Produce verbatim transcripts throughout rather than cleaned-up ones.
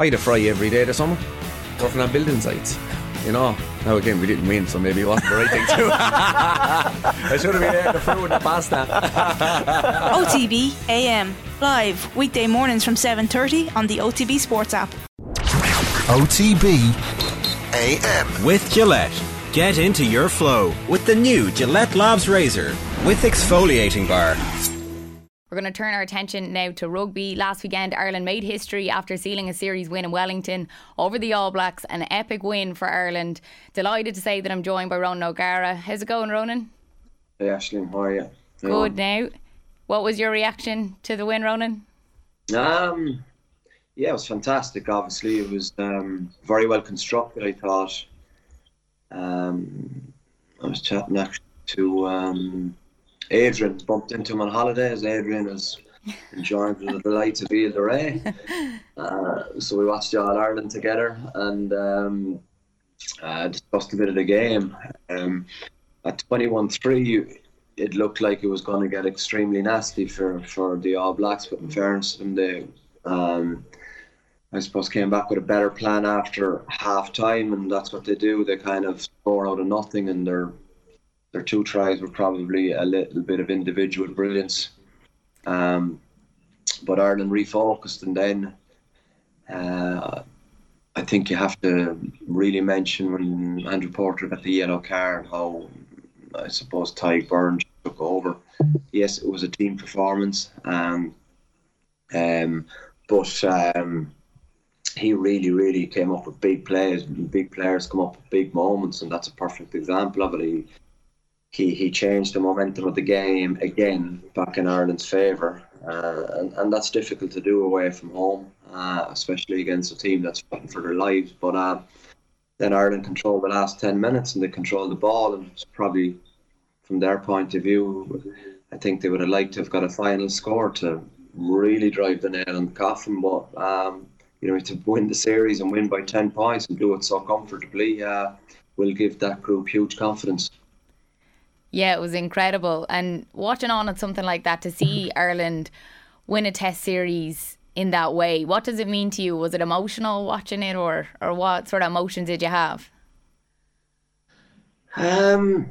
I'd a fry every day this summer, working on building sites. You know, now again, we didn't win, so maybe it wasn't the right thing to do. I should have been there, the fruit and the pasta. O T B A M, live weekday mornings from seven thirty on the O T B Sports app. O T B A M with Gillette. Get into your flow with the new Gillette Labs razor with exfoliating bar. We're going to turn our attention now to rugby. Last weekend, Ireland made history after sealing a series win in Wellington over the All Blacks, an epic win for Ireland. Delighted to say that I'm joined by Ronan O'Gara. How's it going, Ronan? Hey, Aisling, how are you? Good now. What was your reaction to the win, Ronan? Um, yeah, it was fantastic, obviously. It was um, very well constructed, I thought. Um, I was chatting actually to... Um, Adrian, bumped into him on holidays. Adrian is enjoying the delights of Ile de Ré. Uh, so we watched the All-Ireland together and um, uh, discussed a bit of the game. Um, at twenty-one three, it looked like it was going to get extremely nasty for, for the All Blacks, but in fairness to them, they, um, I suppose, came back with a better plan after half-time, and that's what they do. They kind of score out of nothing, and they're Their two tries were probably a little bit of individual brilliance. Um, but Ireland refocused, and then uh, I think you have to really mention when Andrew Porter got the yellow card, how I suppose Ty Burns took over. Yes, it was a team performance, um, um, but um, he really, really came up with big plays. Big players come up with big moments, and that's a perfect example of it. He, He he changed the momentum of the game again back in Ireland's favour, uh, and, and that's difficult to do away from home, uh, especially against a team that's fighting for their lives. But uh, then Ireland controlled the last ten minutes and they controlled the ball, and it's probably, from their point of view, I think they would have liked to have got a final score to really drive the nail in the coffin. But um, you know, to win the series and win by ten points and do it so comfortably uh, will give that group huge confidence. Yeah, it was incredible. And watching on at something like that, to see Ireland win a test series in that way, what does it mean to you? Was it emotional watching it, or, or what sort of emotions did you have? Um,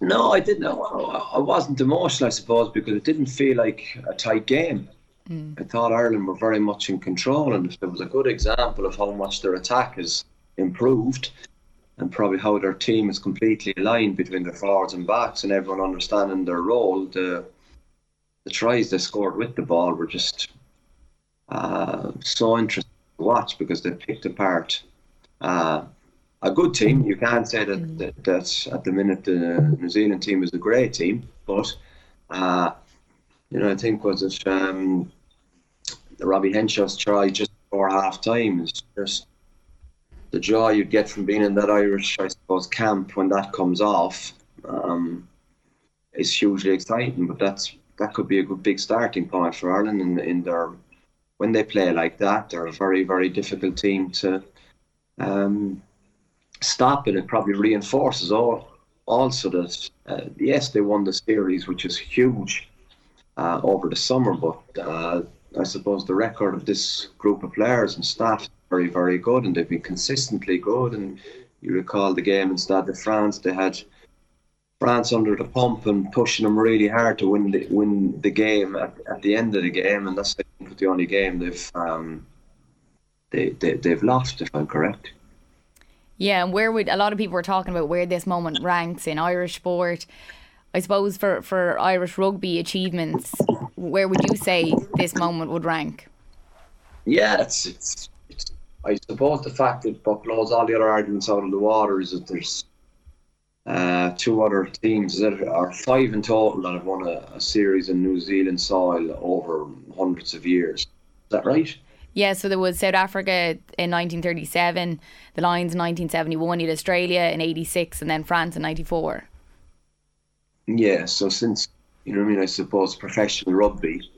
no, I didn't. I wasn't emotional, I suppose, because it didn't feel like a tight game. Mm. I thought Ireland were very much in control, and it was a good example of how much their attack has improved, and probably how their team is completely aligned between their forwards and backs, and everyone understanding their role. The the tries they scored with the ball were just uh, so interesting to watch, because they picked apart uh, a good team. You can't say that, that that's at the minute the New Zealand team is a great team, but uh, you know, I think was it um, Robbie Henshaw's try just before half time is just the joy you get from being in that Irish, I suppose, camp when that comes off um, is hugely exciting. But that's that could be a good big starting point for Ireland in, in their when they play like that. They're a very, very difficult team to um, stop, and it probably reinforces all, also that uh, yes, they won the series, which is huge uh, over the summer. But uh, I suppose the record of this group of players and staff. Very, very good, and they've been consistently good. And you recall the game in Stade de France, they had France under the pump and pushing them really hard to win the, win the game at, at the end of the game, and that's I think the only game they've um, they, they, they've lost, if I'm correct. Yeah, and where would a lot of people were talking about where this moment ranks in Irish sport. I suppose for, for Irish rugby achievements, where would you say this moment would rank? Yeah, it's... it's I suppose the fact that what blows all the other arguments out of the water is that there's uh, two other teams that are five in total that have won a, a series in New Zealand soil over hundreds of years. Is that right? Yeah, so there was South Africa in nineteen thirty-seven, the Lions in nineteen seventy-one, you had Australia in eighty-six, and then France in ninety-four. Yeah, so since, you know what I mean, I suppose professional rugby,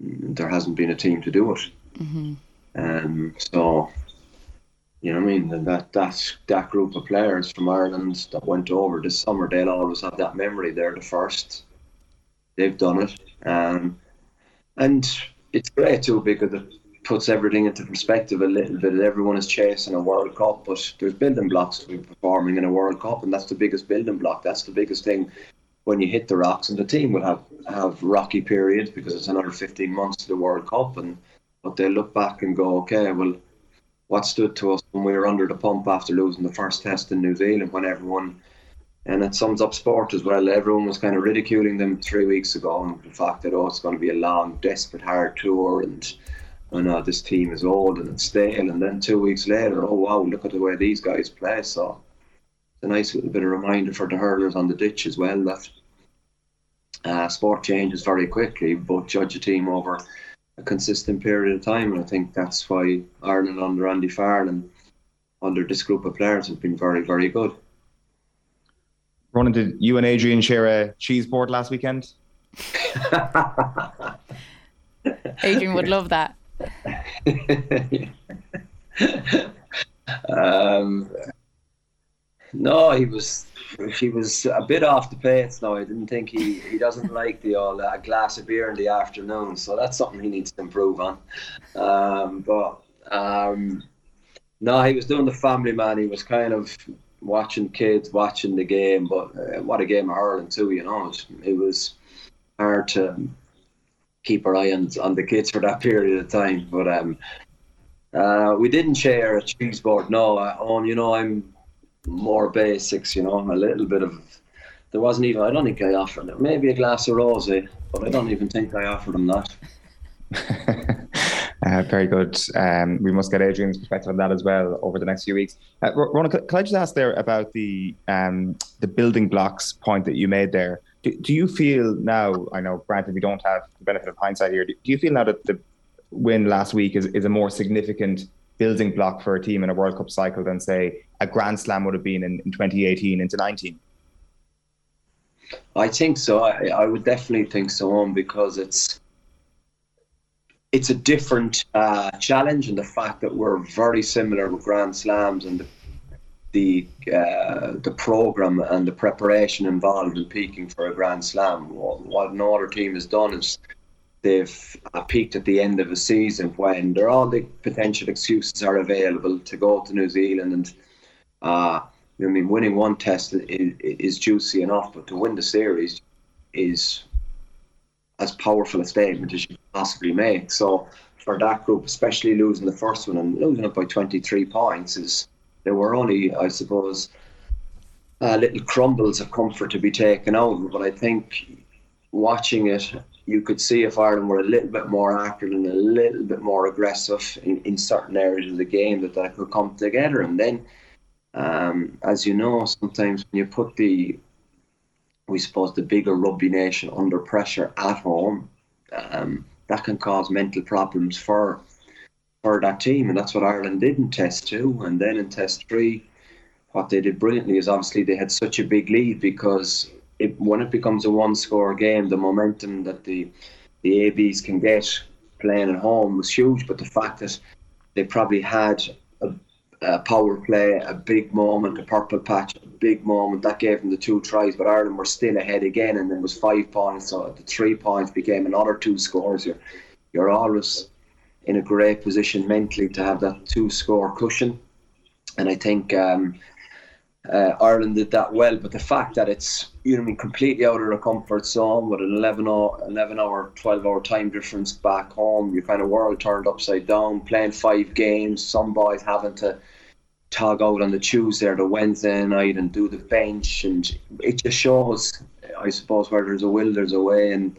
there hasn't been a team to do it. Mm-hmm. Um, so, you know what I mean, that, that that group of players from Ireland that went over this summer, they'll always have that memory. They're the first. They've done it. Um, and it's great too, because it puts everything into perspective a little bit. Everyone is chasing a World Cup, but there's building blocks to be performing in a World Cup, and that's the biggest building block. That's the biggest thing when you hit the rocks, and the team will have, have rocky periods because it's another fifteen months to the World Cup, and but they look back and go, okay, well, what stood to us when we were under the pump after losing the first test in New Zealand when everyone, and it sums up sport as well, everyone was kind of ridiculing them three weeks ago and the fact that, oh, it's going to be a long, desperate, hard tour and and uh, this team is old and it's stale, and then two weeks later, oh wow, look at the way these guys play. So it's a nice little bit of reminder for the hurlers on the ditch as well that uh, sport changes very quickly, but judge a team over a consistent period of time, and I think that's why Ireland under Andy Farrell and under this group of players have been very, very good. Ronan, did you and Adrian share a cheese board last weekend? Adrian would love that. um, no, he was he was a bit off the pace now. I didn't think he, he doesn't like the all a glass of beer in the afternoon, so that's something he needs to improve on. Um, but um, no, he was doing the family man. He was kind of watching kids, watching the game, but uh, what a game of hurling too, you know. It, it was hard to keep our eye on, on the kids for that period of time, but um, uh, we didn't share a cheese board, no. I, on, you know, I'm more basics, you know, a little bit of, there wasn't even, I don't think I offered it, maybe a glass of rosé, but I don't even think I offered him that. Uh, very good. Um, we must get Adrian's perspective on that as well over the next few weeks. Uh, Ronan, could I just ask there about the um, the building blocks point that you made there? Do, do you feel now, I know, granted, we don't have the benefit of hindsight here, do, do you feel now that the win last week is, is a more significant building block for a team in a World Cup cycle than, say, a Grand Slam would have been in, in twenty eighteen into nineteen? I think so. I, I would definitely think so, on because it's It's a different uh, challenge, and the fact that we're very similar with Grand Slams and the the, uh, the programme and the preparation involved in peaking for a Grand Slam. What, what no other team has done is they've peaked at the end of a season when there are all the potential excuses are available to go to New Zealand. And uh, I mean, winning one test is, is juicy enough, but to win the series is as powerful a statement as you possibly make. So for that group, especially losing the first one and losing it by twenty-three points, is there were only, I suppose, uh, little crumbles of comfort to be taken over. But I think watching it, you could see if Ireland were a little bit more accurate and a little bit more aggressive in, in certain areas of the game, that that could come together. And then, um, as you know, sometimes when you put the we suppose the bigger rugby nation under pressure at home, um, that can cause mental problems for for that team, and that's what Ireland did in Test two. And then in Test three, what they did brilliantly is obviously they had such a big lead, because it, when it becomes a one-score game, the momentum that the the A Bs can get playing at home was huge. But the fact that they probably had a Uh, power play, a big moment, a purple patch, a big moment, that gave them the two tries, but Ireland were still ahead again, and it was five points, so the three points became another two scores. You're, you're always in a great position mentally to have that two-score cushion, and I think um, uh, Ireland did that well. But the fact that it's, you know what I mean, completely out of their comfort zone with an eleven-hour, twelve-hour time difference back home, your kind of world turned upside down, playing five games, some boys having to tog out on the Tuesday or the Wednesday night and do the bench, and it just shows, I suppose, where there's a will, there's a way, and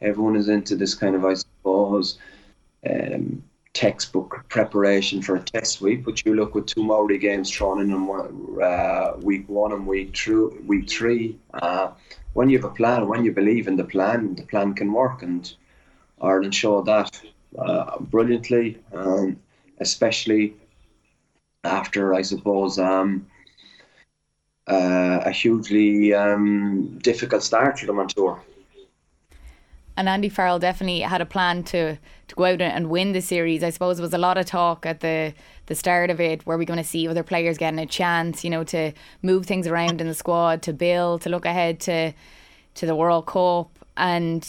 everyone is into this kind of, I suppose, um, textbook preparation for a test week. But you look with two Māori games thrown in on one, uh, week one and week two, week three. Uh, when you have a plan, when you believe in the plan, the plan can work, and Ireland showed that uh, brilliantly, um, especially after, I suppose, um, uh, a hugely um, difficult start for them on tour. And Andy Farrell definitely had a plan to, to go out and win the series. I suppose there was a lot of talk at the, the start of it. Were we going to see other players getting a chance, you know, to move things around in the squad, to build, to look ahead to to the World Cup? And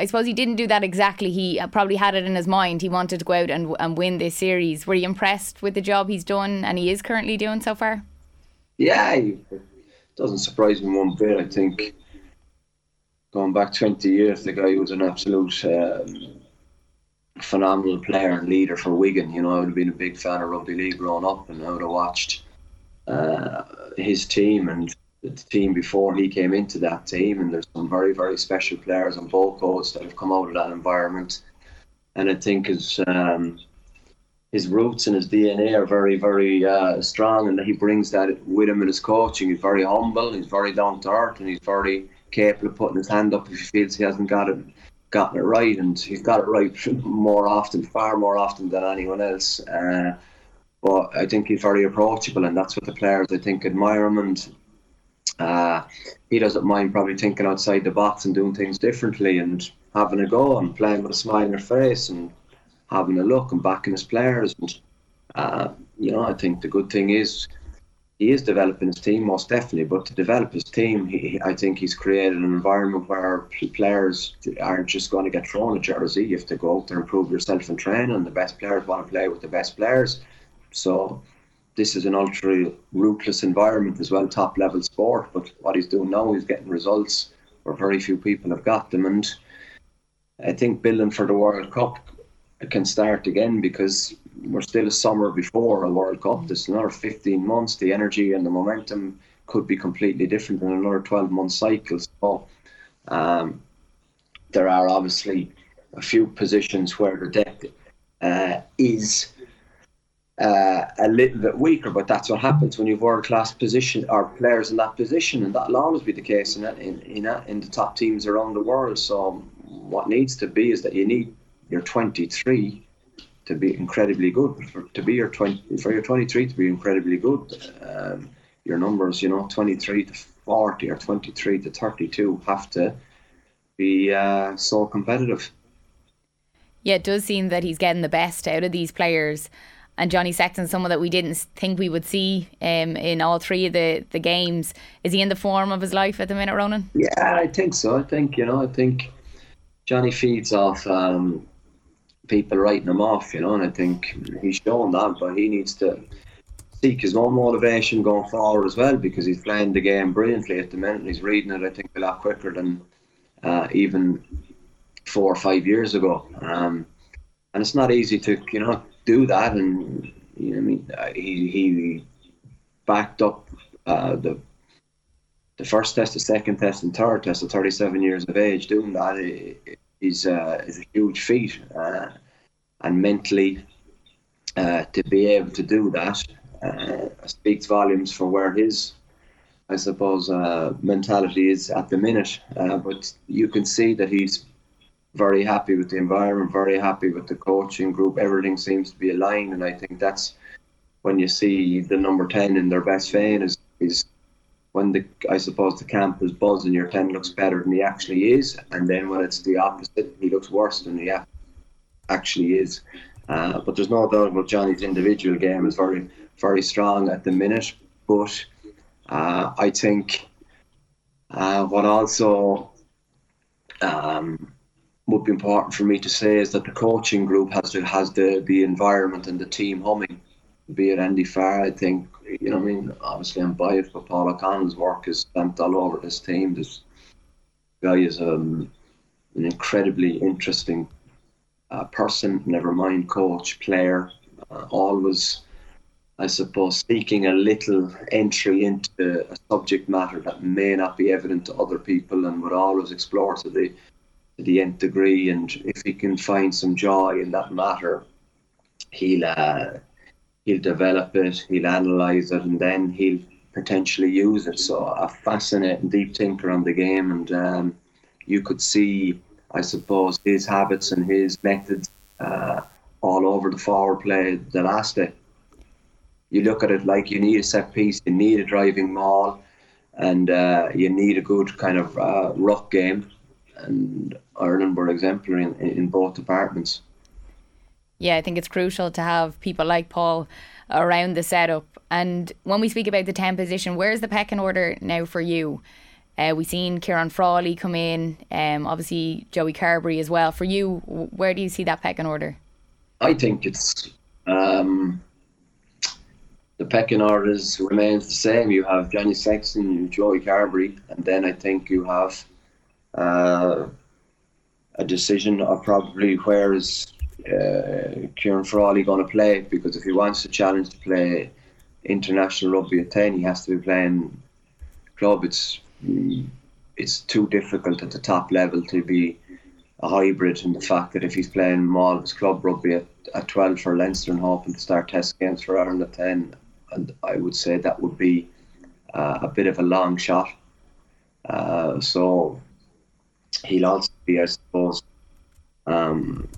I suppose he didn't do that exactly. He probably had it in his mind. He wanted to go out and, and win this series. Were you impressed with the job he's done and he is currently doing so far? Yeah, it doesn't surprise me one bit. I think going back twenty years, the guy was an absolute um, phenomenal player and leader for Wigan. You know, I would have been a big fan of rugby league growing up, and I would have watched uh, his team and the team before he came into that team, and there's some very, very special players on both coasts that have come out of that environment. And I think his um, his roots and his D N A are very, very uh, strong, and he brings that with him in his coaching. He's very humble, he's very down to earth, and he's very capable of putting his hand up if he feels he hasn't got it, gotten it right, and he's got it right more often, far more often than anyone else. Uh, but I think he's very approachable, and that's what the players, I think, admire him. And Uh, he doesn't mind probably thinking outside the box and doing things differently and having a go and playing with a smile on your face and having a look and backing his players. And uh, you know, I think the good thing is he is developing his team, most definitely. But to develop his team, he, I think he's created an environment where players aren't just going to get thrown a jersey. You have to go out there and prove yourself and train, and the best players want to play with the best players. So this is an ultra ruthless environment as well, top level sport. But what he's doing now, he's getting results where very few people have got them. And I think building for the World Cup can start again, because we're still a summer before a World Cup. There's another fifteen months. The energy and the momentum could be completely different in another twelve month cycle. So um, there are obviously a few positions where the depth uh, is Uh, a little bit weaker, but that's what happens when you've world-class position or players in that position, and that'll always be the case in in in, in the top teams around the world. So what needs to be is that you need your twenty-three to be incredibly good. For, to be your twenty for your twenty-three to be incredibly good, um, your numbers, you know, twenty-three to forty or twenty-three to thirty-two have to be uh, so competitive. Yeah, it does seem that he's getting the best out of these players. And Johnny Sexton, someone that we didn't think we would see um, in all three of the, the games. Is he in the form of his life at the minute, Ronan? Yeah, I think so. I think, you know, I think Johnny feeds off um, people writing him off, you know, and I think he's shown that, but he needs to seek his own motivation going forward as well, because he's playing the game brilliantly at the minute. He's reading it, I think, a lot quicker than uh, even four or five years ago. Um, and it's not easy to, you know, do that, and you know, I mean, he he backed up uh, the the first test, the second test, and third test at thirty-seven years of age. Doing that is uh, is a huge feat, uh, and mentally uh, to be able to do that uh, speaks volumes for where his, I suppose, uh, mentality is at the minute. Uh, but you can see that he's very happy with the environment, very happy with the coaching group. Everything seems to be aligned, and I think that's when you see the number ten in their best vein is, is when the I suppose the camp is buzzing. Your ten looks better than he actually is, and then when it's the opposite, he looks worse than he actually is. Uh, but there's no doubt about Johnny's individual game is very, very strong at the minute. But uh, I think uh, what also Um, would be important for me to say is that the coaching group has to has the, the environment and the team humming. Be it Andy Farrell, I think, you know, I mean, obviously I'm biased, but Paul O'Connell's work is stamped all over this team. This guy is um, an incredibly interesting uh, person, never mind coach, player, uh, always, I suppose, seeking a little entry into a subject matter that may not be evident to other people, and would always explore to the the nth degree. And if he can find some joy in that matter, he'll uh, he'll develop it, he'll analyse it, and then he'll potentially use it. So a fascinating deep thinker on the game, and um, you could see, I suppose, his habits and his methods uh, all over the forward play the last day. You look at it like you need a set piece, you need a driving maul, and uh, you need a good kind of uh, ruck game. And Ireland were exemplary in, in both departments. Yeah, I think it's crucial to have people like Paul around the setup. And when we speak about the ten position, where's the pecking order now for you? Uh, we've seen Ciarán Faralli come in, um, obviously Joey Carberry as well. For you, where do you see that pecking order? I think it's um, the pecking order remains the same. You have Johnny Sexton, you have Joey Carberry, and then I think you have uh, a decision of probably where is uh, Ciarán Faralli going to play, because if he wants to challenge to play international rugby at ten, he has to be playing club. It's it's too difficult at the top level to be a hybrid, in the fact that if he's playing all of his club rugby at, at twelve for Leinster and hoping to start test games for Ireland at ten, and I would say that would be uh, a bit of a long shot. Uh, so he'll also be, I suppose, um,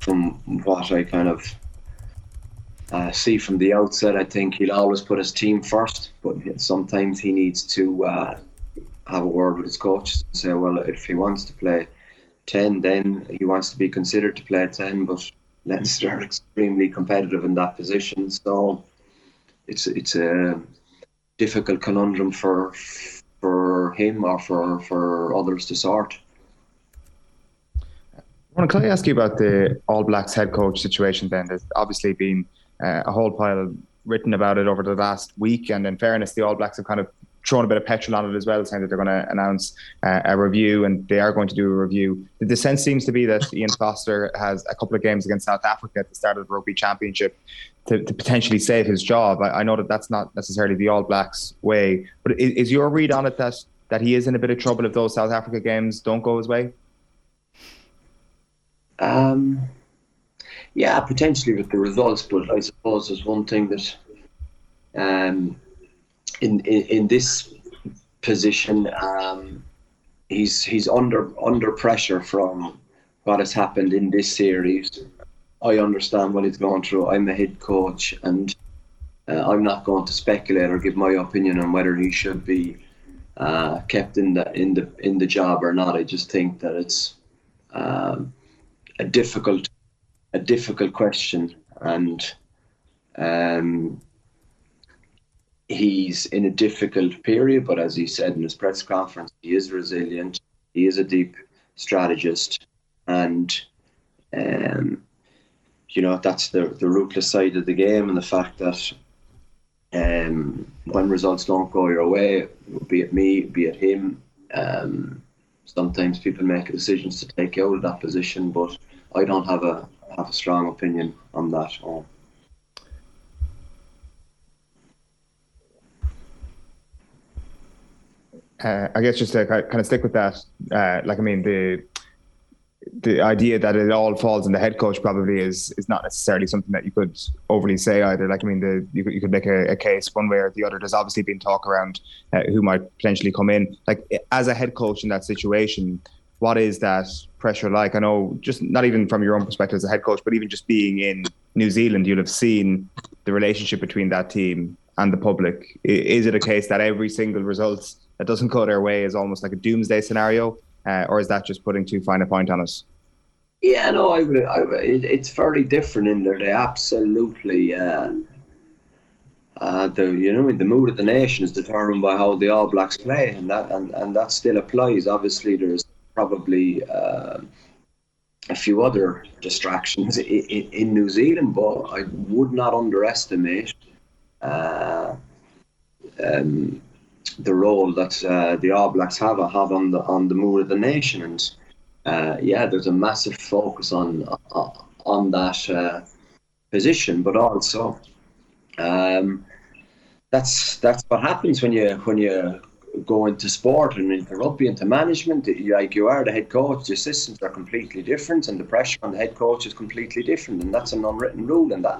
from what I kind of Uh, see from the outset, I think he'll always put his team first, but sometimes he needs to uh, have a word with his coach and say, well, if he wants to play ten, then he wants to be considered to play ten, but Leinster are extremely competitive in that position, so it's it's a difficult conundrum for for him or for, for others to sort. Ronan, can I ask you about the All Blacks head coach situation then? There's obviously been Uh, a whole pile written about it over the last week, and in fairness the All Blacks have kind of thrown a bit of petrol on it as well, saying that they're going to announce uh, a review, and they are going to do a review. The dissent seems to be that Ian Foster has a couple of games against South Africa at the start of the Rugby Championship to, to potentially save his job. I, I know that that's not necessarily the All Blacks way, but is, is your read on it that, that he is in a bit of trouble if those South Africa games don't go his way? Um. Yeah, potentially with the results, but I suppose there's one thing that um, in, in in this position, um, he's he's under under pressure from what has happened in this series. I understand what he's going through. I'm the head coach, and uh, I'm not going to speculate or give my opinion on whether he should be uh, kept in the in the in the job or not. I just think that it's um, a difficult. A difficult question, and um, he's in a difficult period, but as he said in his press conference, he is resilient, he is a deep strategist, and um, you know, that's the, the ruthless side of the game, and the fact that um, when results don't go your way, be it me, be it him, um, sometimes people make decisions to take you out of that position, but I don't have a have a strong opinion on that. Oh. Uh, I guess just to kind of stick with that, uh, like I mean, the the idea that it all falls on the head coach probably is is not necessarily something that you could overly say either. Like I mean, the, you, you could make a, a case one way or the other. There's obviously been talk around uh, who might potentially come in. Like as a head coach in that situation, what is that pressure like? I know, just not even from your own perspective as a head coach, but even just being in New Zealand, you'll have seen the relationship between that team and the public. Is it a case that every single result that doesn't go their way is almost like a doomsday scenario, uh, or is that just putting too fine a point on it? Yeah, no, I, I, it's very different in there. They absolutely, uh, uh, the you know, the mood of the nation is determined by how the All Blacks play, and that and, and that still applies. Obviously, there's probably uh, a few other distractions in, in, in New Zealand, but I would not underestimate uh, um, the role that uh, the All Blacks have have on the on the mood of the nation. And uh, yeah, there's a massive focus on on, on that uh, position, but also um, that's that's what happens when you when you. go into sport and into rugby, into management. Like, you are the head coach, the assistants are completely different, and the pressure on the head coach is completely different, and that's an unwritten rule, and that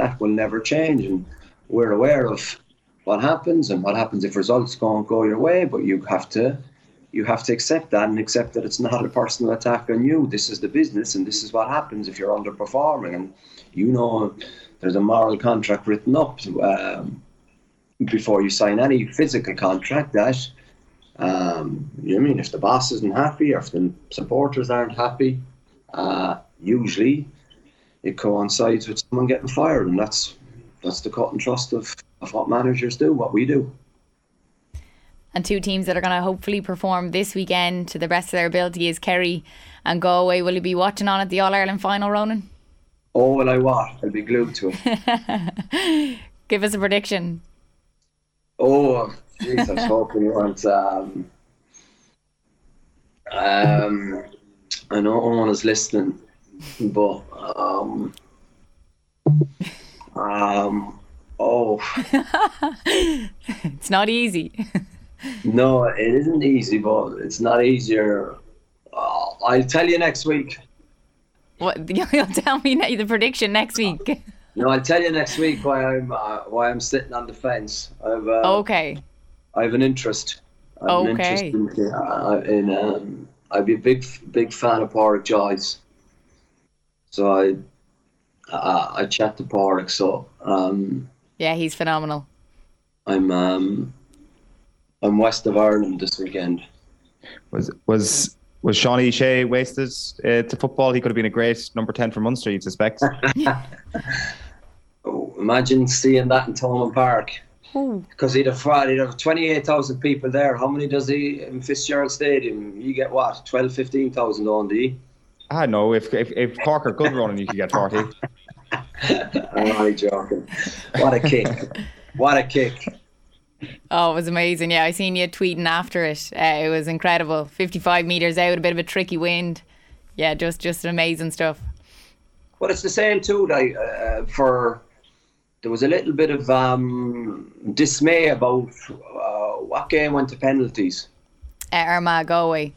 that will never change. And we're aware of what happens and what happens if results don't go your way, but you have to you have to accept that, and accept that it's not a personal attack on you. This is the business, and this is what happens if you're underperforming. And you know, there's a moral contract written up um, before you sign any physical contract, that um, you know what I mean, if the boss isn't happy or if the supporters aren't happy, uh, usually it coincides with someone getting fired, and that's that's the cut and thrust of, of what managers do, what we do. And two teams that are going to hopefully perform this weekend to the best of their ability is Kerry and Galway. Will you be watching on at the All-Ireland final, Ronan? Oh, will I what? I'll be glued to it. Give us a prediction. Oh, jeez, I was hoping you weren't... Um, um, I know everyone is listening, but... Um, um, oh. It's not easy. No, it isn't easy, but it's not easier. Uh, I'll tell you next week. What, you'll tell me the prediction next week? No, I'll tell you next week why I'm uh, why I'm sitting on the fence. I've uh, okay. I have an interest. I have okay. An interest in, uh, in um, I'd be a big big fan of Pádraic Joyce, so I uh, I chat to Pádraic. So um, yeah, he's phenomenal. I'm um, I'm west of Ireland this weekend. Was was. Was Sean O'Shea wasted uh, to football? He could have been a great number ten for Munster, you'd suspect. Oh, imagine seeing that in Thomond Park. Because he'd have, he'd have twenty-eight thousand people there. How many does he in Fitzgerald Stadium? You get what, twelve, fifteen thousand on, do you? I know. If, if, if Cork are good running, you could get forty. I'm only joking. What a kick. What a kick. Oh, it was amazing. Yeah, I seen you tweeting after it. Uh, it was incredible. fifty-five metres out, a bit of a tricky wind. Yeah, just just amazing stuff. Well, it's the same too. Like, uh, for there was a little bit of um, dismay about uh, what game went to penalties. Uh, Armagh Galway.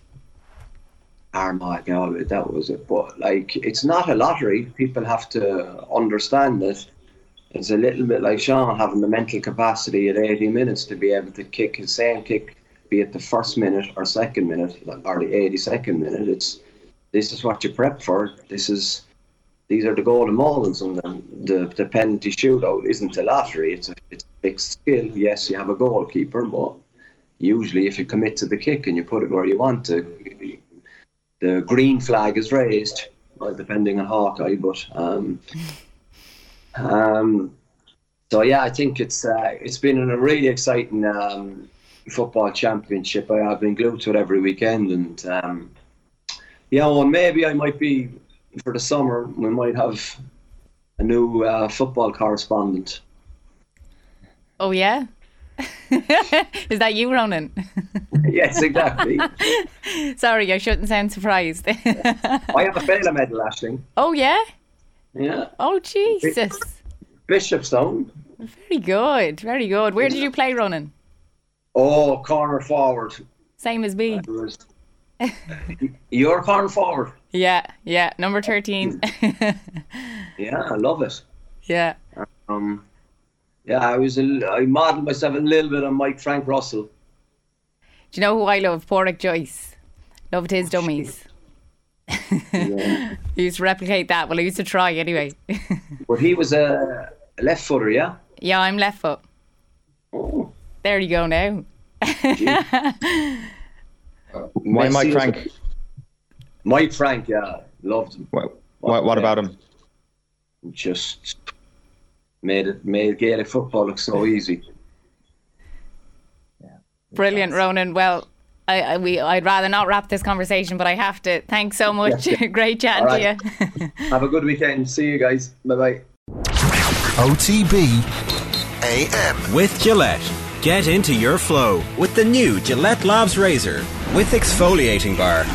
Armagh Galway, that was it. But like, it's not a lottery. People have to understand it. It's a little bit like Sean having the mental capacity at eighty minutes to be able to kick his same kick, be it the first minute or second minute or the eighty-second minute. It's this is what you prep for. This is these are the golden moments, and the the penalty shootout isn't a lottery. It's a it's a big skill. Yes, you have a goalkeeper, but usually if you commit to the kick and you put it where you want to, the green flag is raised. Well, depending on Hawkeye, but. Um, Um, so yeah, I think it's uh, it's been a really exciting um, football championship. I, I've been glued to it every weekend, and um, yeah, well, maybe I might be for the summer. We might have a new uh, football correspondent. Oh yeah, is that you, Ronan? Yes, exactly. Sorry, I shouldn't sound surprised. I have a Fela medal, Aisling. Oh yeah. Yeah. Oh, Jesus. Bishopstown. Very good. Very good. Where did you play, Ronan? Oh, corner forward. Same as me. You're corner forward. Yeah, yeah. Number thirteen. Yeah, I love it. Yeah. Um. Yeah, I was. A, I modelled myself a little bit on Mike Frank Russell. Do you know who I love? Pádraic Joyce. Loved his dummies. Yeah. He used to replicate that. Well, I used to try anyway. Well, he was a left footer, yeah? Yeah, I'm left foot. Oh. There you go now. Why Mike Frank? Mike Frank, yeah, loved him. What, what, what about him? Just made it, made Gaelic football look so easy. Yeah. Brilliant, Ronan. Well, I, I we I'd rather not wrap this conversation, but I have to. Thanks so much. Yes, yeah. Great chatting right. to you. Have a good weekend. See you guys. Bye bye. O T B A M with Gillette. Get into your flow with the new Gillette Labs razor with exfoliating bar.